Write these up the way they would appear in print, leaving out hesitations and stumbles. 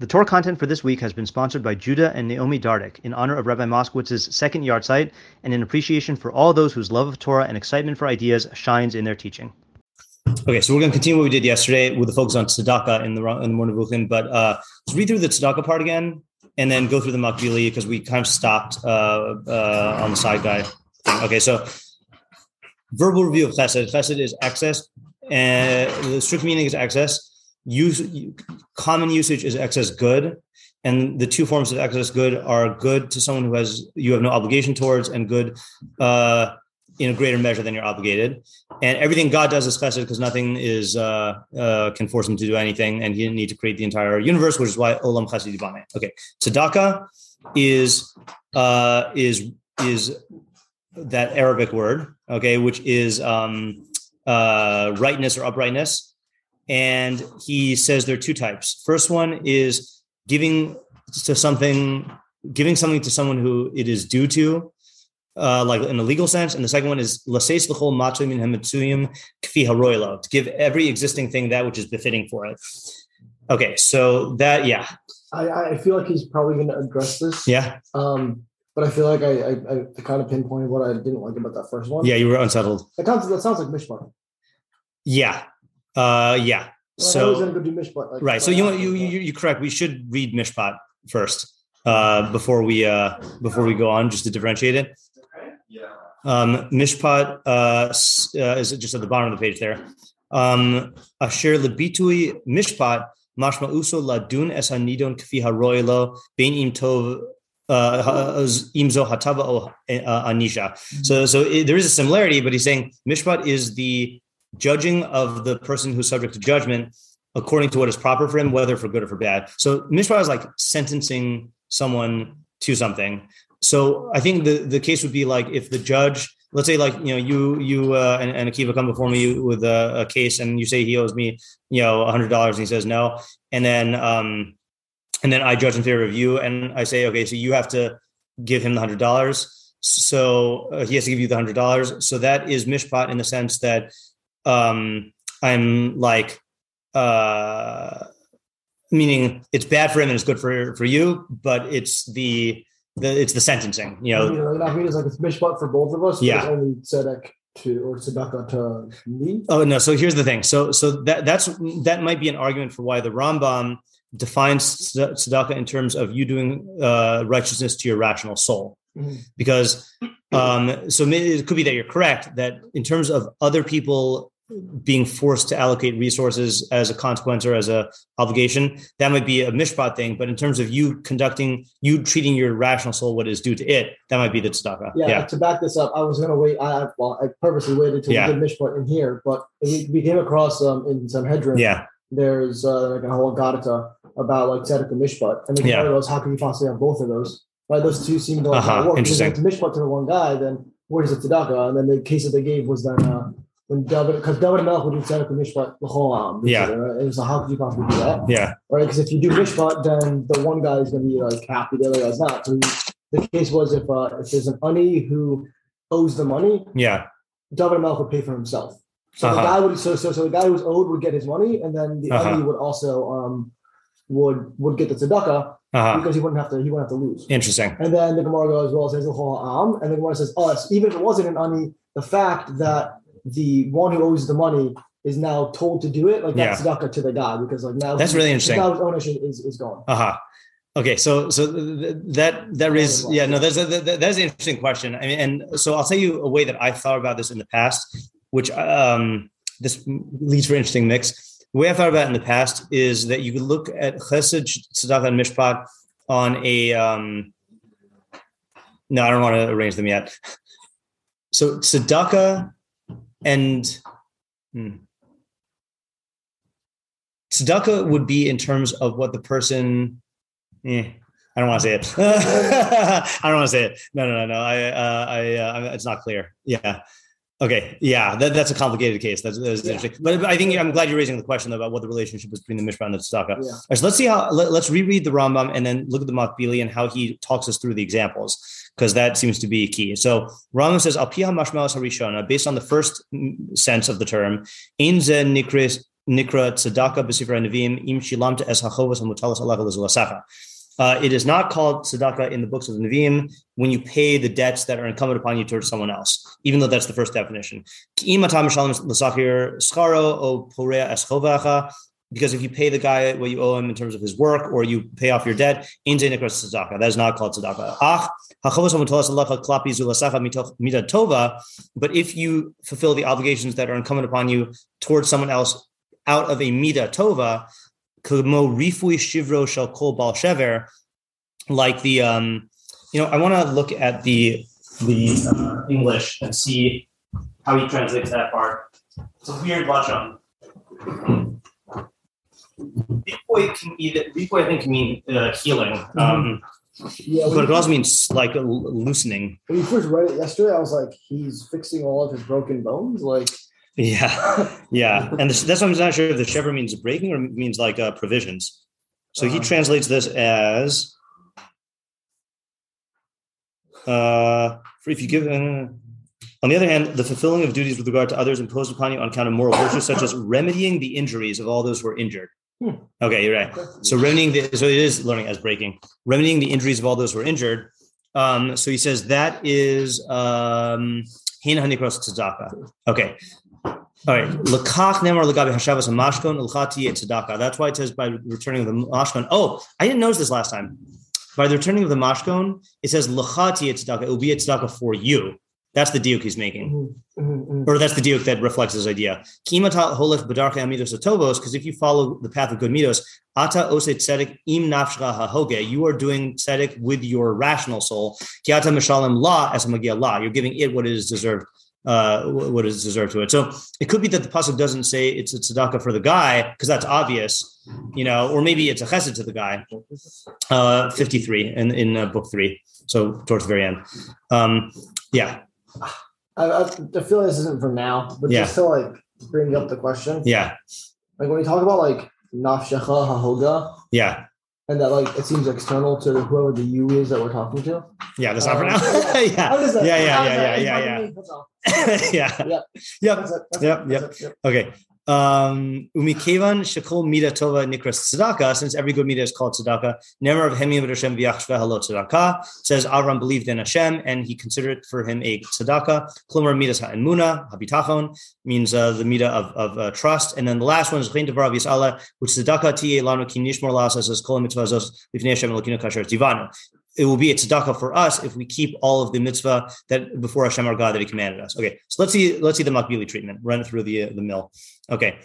The Torah content for this week has been sponsored by Judah and Naomi Dardick in honor of Rabbi Moskowitz's second yahrzeit and in appreciation for all those whose love of Torah and excitement for ideas shines in their teaching. Okay, so we're going to continue what we did yesterday with the focus on tzedakah in the morning of Brooklyn, but let's read through the tzedakah part again and then go through the Machbili because we kind of stopped on the side guy. Okay, so verbal review of chesed. Chesed is excess, and the strict meaning is excess. Common usage is excess good, and the two forms of excess good are good to someone who you have no obligation towards, and good in a greater measure than you're obligated. And everything God does is chesed because nothing is can force him to do anything, and he didn't need to create the entire universe, which is why olam chesed yibaneh. Okay, tzedakah is that Arabic word, okay, which is rightness or uprightness. And he says there are two types. First one is giving something to someone who it is due to, like in a legal sense. And the second one is to give every existing thing that which is befitting for it. Okay, so that, yeah. I feel like he's probably going to address this. Yeah. But I feel like I kind of pinpointed what I didn't like about that first one. Yeah, you were unsettled. That sounds like mishpat. Yeah. Yeah. Well, so I was going to go do mishpat. Like, right. So you're correct. We should read mishpat first before we go on, just to differentiate it. Yeah. Mishpat is just at the bottom of the page there. Asher lebitui mishpat mashma uso ladun es hanidon kfi haroilo bein im tov imzo hatava o anisha. So there is a similarity, but he's saying mishpat is the judging of the person who's subject to judgment according to what is proper for him, whether for good or for bad. So mishpat is like sentencing someone to something. So I think the case would be like if the judge, let's say like, you know, you and Akiva come before me with a case and you say he owes me, you know, $100 and he says no. And then I judge in favor of you and I say, okay, so you have to give him the $100. So he has to give you the $100. So that is mishpat in the sense that I'm like, meaning it's bad for him and it's good for you, but it's the sentencing, you know. I mean, it's like it's mishpat for both of us. Yeah. It's only tzedek to or tzedakah to me. Oh no! So here's the thing. So that might be an argument for why the Rambam defines tzedakah in terms of you doing righteousness to your rational soul, because so it could be that you're correct that in terms of other people being forced to allocate resources as a consequence or as a obligation, that might be a mishpat thing. But in terms of you treating your rational soul what is due to it, that might be the tzedakah. Yeah. To back this up, I was going to wait. I purposely waited till we did mishpat in here, but we came across in Sanhedrin. Yeah. There's like a whole gadata about like tzedakah and mishpat, and the other was how can you possibly have both of those? Right, those two seem to work. Interesting. If it's mishpat to the one guy, then where's the tzedakah? And then the case that they gave was that. When David, because David and Melchuk would do tzedakah and mishpat the whole arm. Yeah. Right? And so how could you possibly do that? Yeah. Right. Because if you do mishpat, then the one guy is going to be like happy, the other guy's not. So the case was if there's an ani who owes the money, yeah, David and Melchuk would pay for himself. So the guy would so the guy who was owed would get his money, and then the ani would also would get the tzedakah. Because he wouldn't have to lose. Interesting. And then the Gemara goes, well, says the whole arm, and the Gemara says, oh, even if it wasn't an ani, the fact that the one who owes the money is now told to do it, like that's tzedakah to the guy, because like now that's really interesting. Now his ownership is gone. Okay, so that's an interesting question. I mean, and so I'll tell you a way that I thought about this in the past, which this leads for an interesting mix. The way I thought about it in the past is that you could look at chesed, tzedakah, and mishpat on a. No, I don't want to arrange them yet. So tzedakah. And tzedakah would be in terms of what the person. I don't want to say it. I don't want to say it. No. I it's not clear. Yeah. Okay. Yeah. That's a complicated case. That's interesting. But I think I'm glad you're raising the question about what the relationship is between the mishpat and the tzedakah. Yeah. All right, so let's see how. Let's reread the Rambam and then look at the Machbili and how he talks us through the examples, because that seems to be key. So Rambam says, "Al piha mashmaus harishona," based on the first sense of the term, "Ein ze nikra Nikra Tzedakah B'Sifra Nevi'im Im Shilamta Es HaChovos HaMutalos Alecha L'Zulasacha. It is not called tzedakah in the books of the Nevi'im when you pay the debts that are incumbent upon you towards someone else, even though that's the first definition. Because if you pay the guy what you owe him in terms of his work, or you pay off your debt, that is not called tzedakah. But if you fulfill the obligations that are incumbent upon you towards someone else out of a midah tova, like the, I want to look at the English and see how he translates that part. It's a weird lashon. Ripui, I think, mean healing, but it also means like loosening. When you first read it yesterday, I was like, he's fixing all of his broken bones, like. Yeah. And that's why I'm not sure if the shever means breaking or means like provisions. So He translates this as, for if you give, on the other hand, the fulfilling of duties with regard to others imposed upon you on account of moral virtues, such as remedying the injuries of all those who are injured. Okay, you're right. So so it is learning as breaking, remedying the injuries of all those who are injured. So he says that is hin hanikros tzedakah. Okay. All right. That's why it says by returning of the mashkon. Oh, I didn't notice this last time. By the returning of the mashkon, it says tzedakah. It will be a tzedakah for you. That's the diuk he's making, or that's the diuk that reflects his idea. Because if you follow the path of good midos, ata ose tzedek im nafshra hahoge, you are doing tzedek with your rational soul. Kiata mishalem la as magia la. You're giving it what it is deserved. What is deserved to it. So it could be that the pasuk doesn't say it's a tzedakah for the guy, because that's obvious, or maybe it's a chesed to the guy. 53 in book 3, so towards the very end. I feel this isn't for now, but just to bring up the question. Yeah. Like when we talk about like nafshecha hahoga. Yeah. And that it seems external to whoever the you is that we're talking to. Yeah, that's not for now. Yeah. Okay. Umikevan shekol mida tova nikras tzedakah, since every good mida is called tzedakah. Never of hemi of Hashem v'yachshva halo tzedakah. Says Avram believed in Hashem and he considered it for him a tzedakah. Klomar midas ha'emuna habitachon means the mida of trust. And then the last one is chein devar v'yisala, which tzedakah ti'e lanu ki nishmor la'asa says kol mitzvah zos lifnei Hashem elokinu kasher tivanu. It will be a tzedakah for us if we keep all of the mitzvah that before Hashem our God that He commanded us. Okay, so let's see the Machbili treatment. Run through the mill. Okay,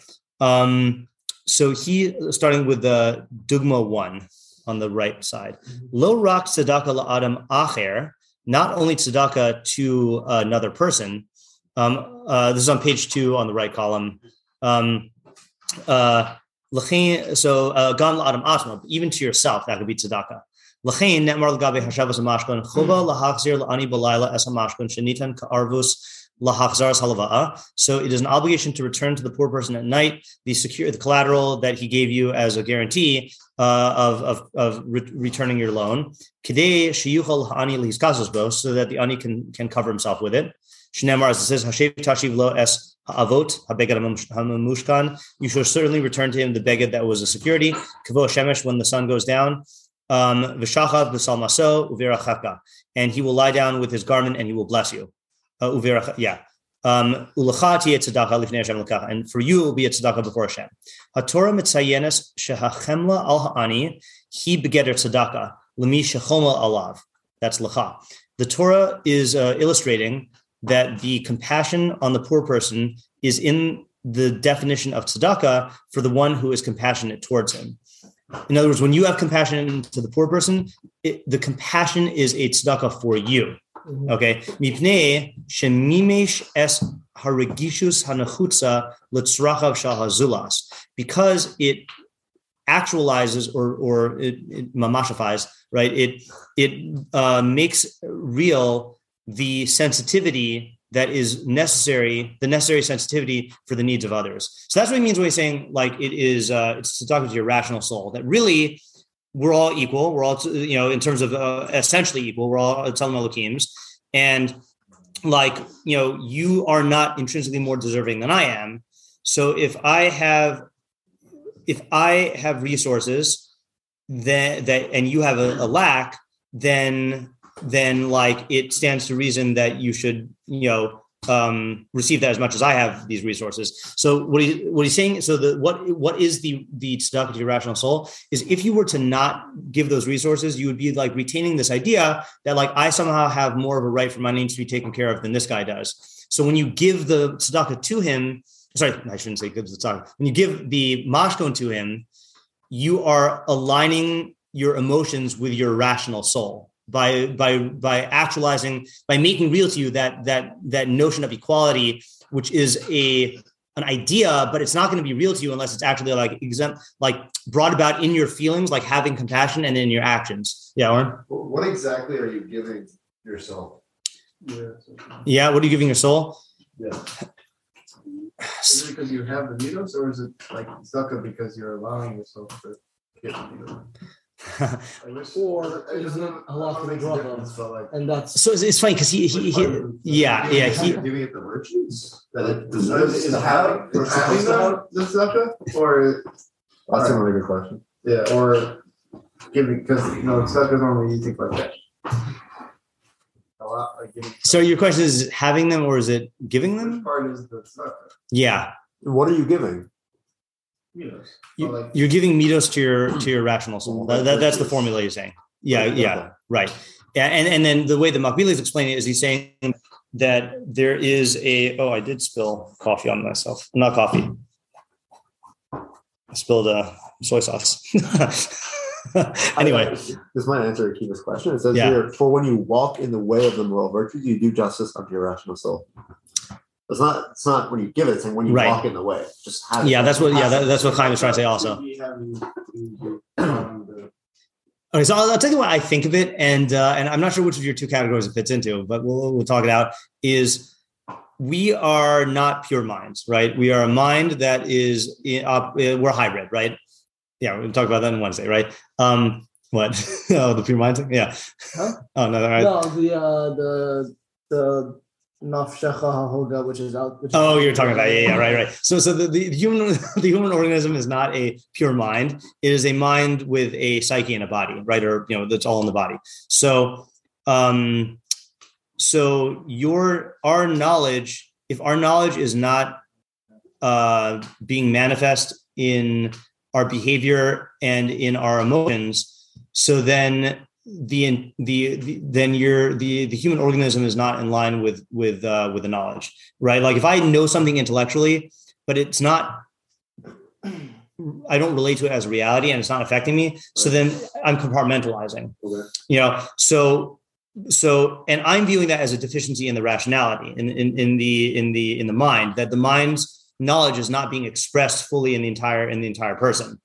so he starting with the dugma 1 on the right side. Lo rak tzedakah la'adam acher, not only tzedakah to another person. This is on page 2 on the right column. So gan la'adam asma, even to yourself that could be tzedakah. Lachain netmar l'gabe hashavas hamashkon chuba lahachzir la'ani b'layla es hamashkon shenitan ka'arvus lahachzaras halava'a. So it is an obligation to return to the poor person at night the collateral that he gave you as a guarantee of returning your loan. Kedei sheyuchal ha'ani lehizkasos bo, so that the ani can cover himself with it. Shneemar, as it says, hashev tashiv lo es ha'avot ha'beged ha'mamushkan. You shall certainly return to him the beged that was a security. Kavo shemesh, when the sun goes down. V'shachav b'salmaso uverachaka, and he will lie down with his garment and he will bless you. Ulachati tzedakah lifnei Hashem l'kach, and for you it will be a tzedakah before Hashem. HaTorah mitzayenes shehachemla al ha'ani he begeder tzedakah l'mi shechomel alav. That's lacha. The Torah is illustrating that the compassion on the poor person is in the definition of tzedakah for the one who is compassionate towards him. In other words, when you have compassion to the poor person, the compassion is a tzedakah for you. Okay? Mipnei shemimesh es harigishus hanachutza letzrachav shahazulas, because it actualizes or it mamashifies, right? It makes real the sensitivity that is necessary, the necessary sensitivity for the needs of others. So that's what he means when he's saying, it's to talk to your rational soul, that really we're all equal. We're all, in terms of essentially equal, we're all Tzelem Elokims. And you are not intrinsically more deserving than I am. So if I have if I have resources then that, and you have a lack, then like it stands to reason that you should, receive that as much as I have these resources. So what he's saying, so what is the tzedakah to the rational soul is if you were to not give those resources, you would be like retaining this idea that like I somehow have more of a right for my needs to be taken care of than this guy does. So when you give the tzedakah to him, sorry, I shouldn't say give the tzedakah. When you give the mashkon to him, you are aligning your emotions with your rational soul. By actualizing, by making real to you that notion of equality, which is an idea, but it's not going to be real to you unless it's actually brought about in your feelings, like having compassion, and in your actions. Yeah, Ornan? What exactly are you giving your soul? Yeah, what are you giving your soul? Yeah. Is it because you have the needles, or is it like tzedakah because you're allowing yourself to get the needles? Or is it a lot of problems? And that's so it's funny because he giving it the virtues that it deserves to have. Or that's a really good question. Yeah, or giving because tzedakah is only you think like that. So your question is having them or is it giving them? Which part is the tzedakah? Yeah. What are you giving? You're giving mitos to your rational soul. That's the formula you're saying. Yeah, right. Yeah, and then the way the Machbili is explaining it is he's saying that there is a. Oh, I did spill coffee on myself. Not coffee. I spilled soy sauce. Anyway, this might answer Akiva's question. It says here, for when you walk in the way of the moral virtues, you do justice unto your rational soul. It's not when you give it, it's when you walk in the way. Just have that's what Chaim was trying to say also. Okay, so I'll tell you what I think of it, and I'm not sure which of your two categories it fits into, but we'll talk it out. Is we are not pure minds, right? We are a mind that is we're hybrid, right? Yeah, we'll talk about that on Wednesday, right? What? Oh, the pure mind thing? Yeah. Huh? Oh no, right. No, the which is out. Oh, you're talking about right. So the human organism is not a pure mind. It is a mind with a psyche and a body, right? Or that's all in the body. So, our knowledge, if our knowledge is not being manifest in our behavior and in our emotions, so then. The human organism is not in line with the knowledge, right? Like if I know something intellectually, but it's not, I don't relate to it as reality and it's not affecting me. So then I'm compartmentalizing, and I'm viewing that as a deficiency in the rationality in the mind, that the mind's knowledge is not being expressed fully in the entire person.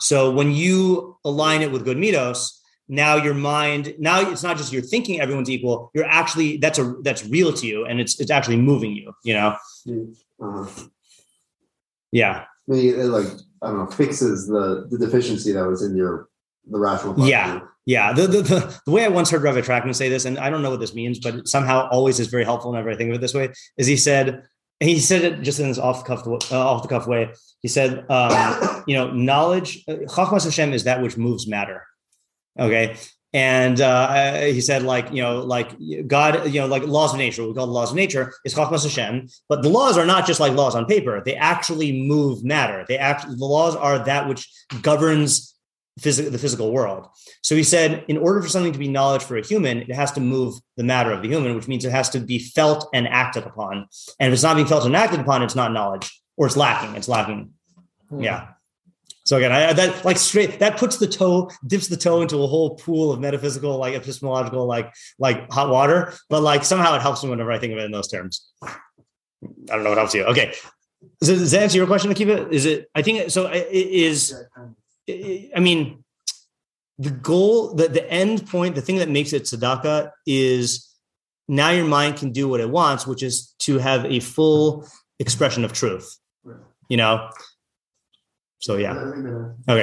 So when you align it with good mitos, now your mind, it's not just you're thinking everyone's equal. You're actually, that's real to you. And it's actually moving you, Yeah. It fixes the deficiency that was in the rational part. Yeah. Yeah. The way I once heard Revit Trackman say this, and I don't know what this means, but it somehow always is very helpful whenever I think of it this way, is he said it just in this off the cuff way. He said, knowledge, Chachmas Hashem is that which moves matter. Okay. And he said, God, laws of nature, we call the laws of nature is Chachmas Hashem, but the laws are not just like laws on paper. They actually move matter. The laws are that which governs the physical world. So he said, in order for something to be knowledge for a human, it has to move the matter of the human, which means it has to be felt and acted upon. And if it's not being felt and acted upon, it's not knowledge, or it's lacking. Yeah. So again, that puts the toe, dips the toe into a whole pool of metaphysical, epistemological, hot water. But somehow it helps me whenever I think of it in those terms. I don't know what helps you. Okay, so does that answer your question, Akiva? Is it? I think so. It is. I mean, the goal, the end point, the thing that makes it tzedakah is now your mind can do what it wants, which is to have a full expression of truth. So, Okay. All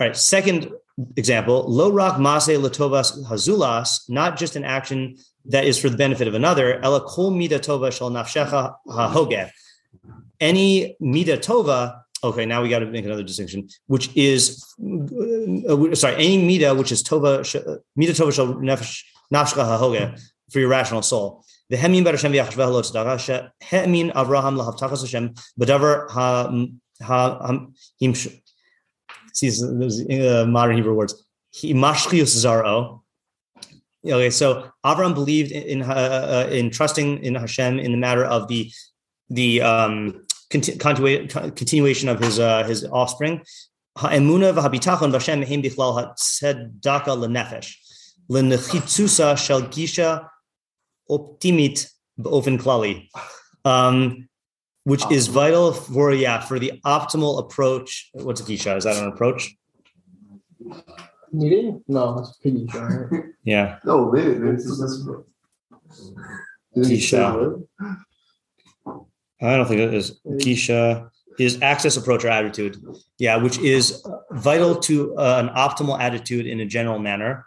right. Second example, lo rak maseh latovas hazulas, not just an action that is for the benefit of another, ela kol midatova shal nafshecha hahogeh. Any midatova, Okay, now we got to make another distinction, which is, any midah, which is tova, midah tova shel nefesh, nafshcha hahoge, for your rational soul. The hemin bar Hashem v'yachshveha lo tzedakah, hemin Avraham lahavtachas Hashem, b'davar himsh. See, those modern Hebrew words. Himashchius zaro. Okay, so Avram believed in trusting in Hashem in the matter of the continuation of his offspring. Ha'emuna v'habitachon v'Hashem heim bichlal ha'tzedaka l'nefesh l'nechitzusa shel gisha optimit b'ofen klali, which is vital for the optimal approach. What's a gisha? Is that an approach? Meeting? No, that's pretty sure. Right? Yeah. No, Gisha. I don't think it is. Gisha is access, approach, or attitude. Yeah, which is vital to an optimal attitude in a general manner.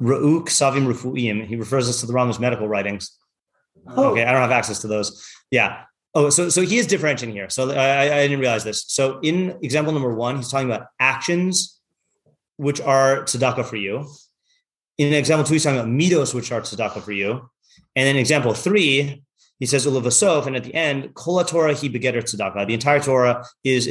Ra'u ksavim rufu'im. He refers us to the Rama's medical writings. Oh. Okay, I don't have access to those. Yeah. Oh, so he is differentiating here. So I didn't realize this. So in example number one, he's talking about actions, which are tzedakah for you. In example two, he's talking about midos, which are tzedakah for you. And in example three, he says ulavasof, and at the end, kol Torah he begetter tzedakah. The entire Torah is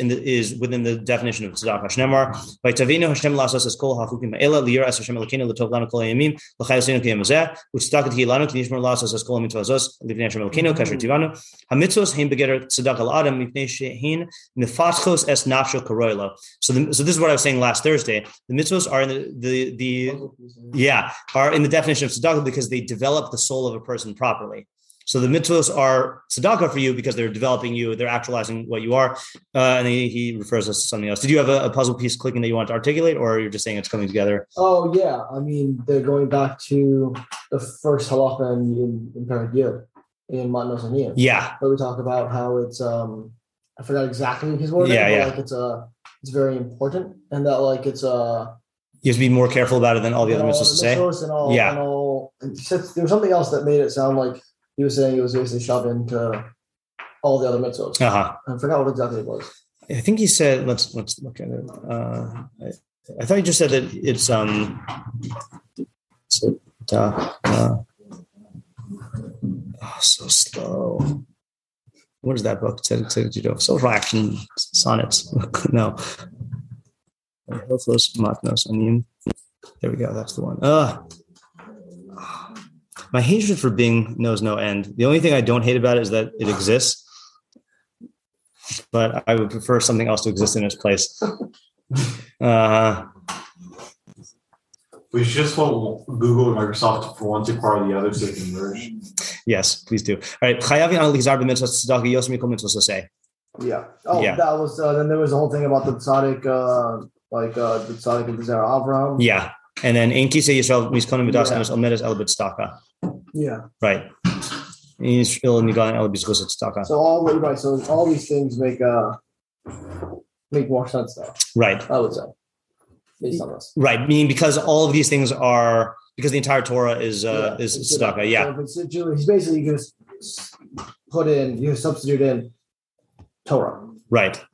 within the definition of tzedakah. Shneimar vaytavenu Hashem la'asos es kol hachukim ha'ela liyiras Hashem Elokeinu l'tov lanu kol hayamim l'chayosinu k'yom hazeh u'tzedakah t'hi lanu k'nishmar la'asos es kol hamitzvazos lifnei Hashem Elokeinu kasher tivanu hamitzvos hein begetter tzedakah l'adam lifnei she'hin mefatchos es nafsho k'roi lo. So this is what I was saying last Thursday. The mitzvos are in the definition of tzedakah because they develop the soul of a person properly. So the mitzvos are tzedakah for you because they're developing you, they're actualizing what you are. And he refers us to something else. Did you have a puzzle piece clicking that you want to articulate, or you're just saying it's coming together? Oh, yeah. I mean, they're going back to the first halacha in Perek Yud, in Matnos Aniyim. Yeah. Where we talk about how it's, I forgot exactly his word. Yeah, yeah. Like it's very important, and that like it's you have to be more careful about it than all the other mitzvos to say. There was something else that made it sound like he was saying it was basically shoved into all the other mitzvot. Uh-huh. I forgot what exactly it was. I think he said, let's look at it. I thought he just said that it's so slow. What is that book? Social action sonnets. No. There we go. That's the one. My hatred for Bing knows no end. The only thing I don't hate about it is that it exists, but I would prefer something else to exist in its place. We should just want Google and Microsoft for one to part of the other to converge. Yes, please do. All right. Yeah. Oh, yeah. That was, then there was a whole thing about the tzaddik, the tzaddik of the Zera Avram. Yeah. And then Enki say Yisrael Miskonim Vidas Emes Almedas Elbit Staka. Yeah. Right. Yisrael Nigan Elbit Chosat Staka. So all these things make more sense now. Right. I would say. Based on this. Right. Meaning because all of these things are because the entire Torah is Staka. Yeah. So he's basically going to substitute in Torah. Right.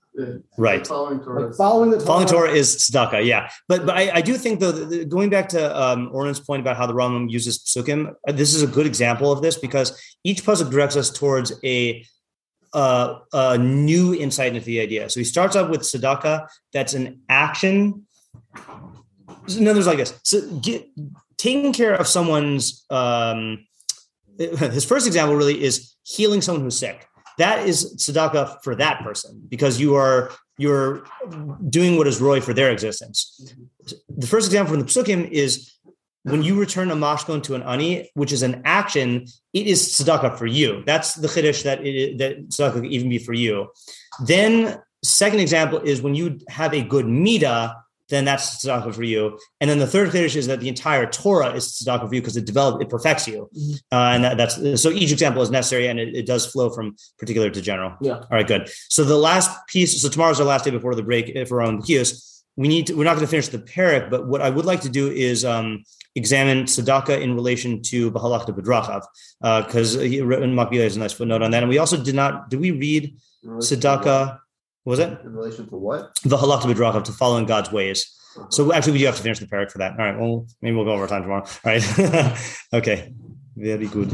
Right. Following the Torah is tzedakah, yeah. But I do think, though, going back to Ornan's point about how the Rambam uses psukim, this is a good example of this because each pasuk directs us towards a new insight into the idea. So he starts off with tzedakah, that's an action. In others like this. So taking care of someone's, his first example really is healing someone who's sick. That is tzedakah for that person because you're doing what is roy for their existence. The first example from the psukim is when you return a mashkon to an ani, which is an action, it is tzedakah for you. That's the chiddush that tzedakah could even be for you. Then second example is when you have a good midah, then that's tzedakah for you. And then the third chiddush is that the entire Torah is tzedakah for you because it perfects you. And that's so each example is necessary and it does flow from particular to general. Yeah. All right, good. So the last piece, so tomorrow's our last day before the break for our own kios. We're not going to finish the parak, but what I would like to do is examine tzedakah in relation to b'halachta b'drachav, because Machbili has a nice footnote on that. And we also did we read tzedakah? What was it? In relation to what? The halakha b'drachav, to follow in God's ways. So actually, we do have to finish the parak for that. All right. Well, maybe we'll go over time tomorrow. All right. Okay. Very good.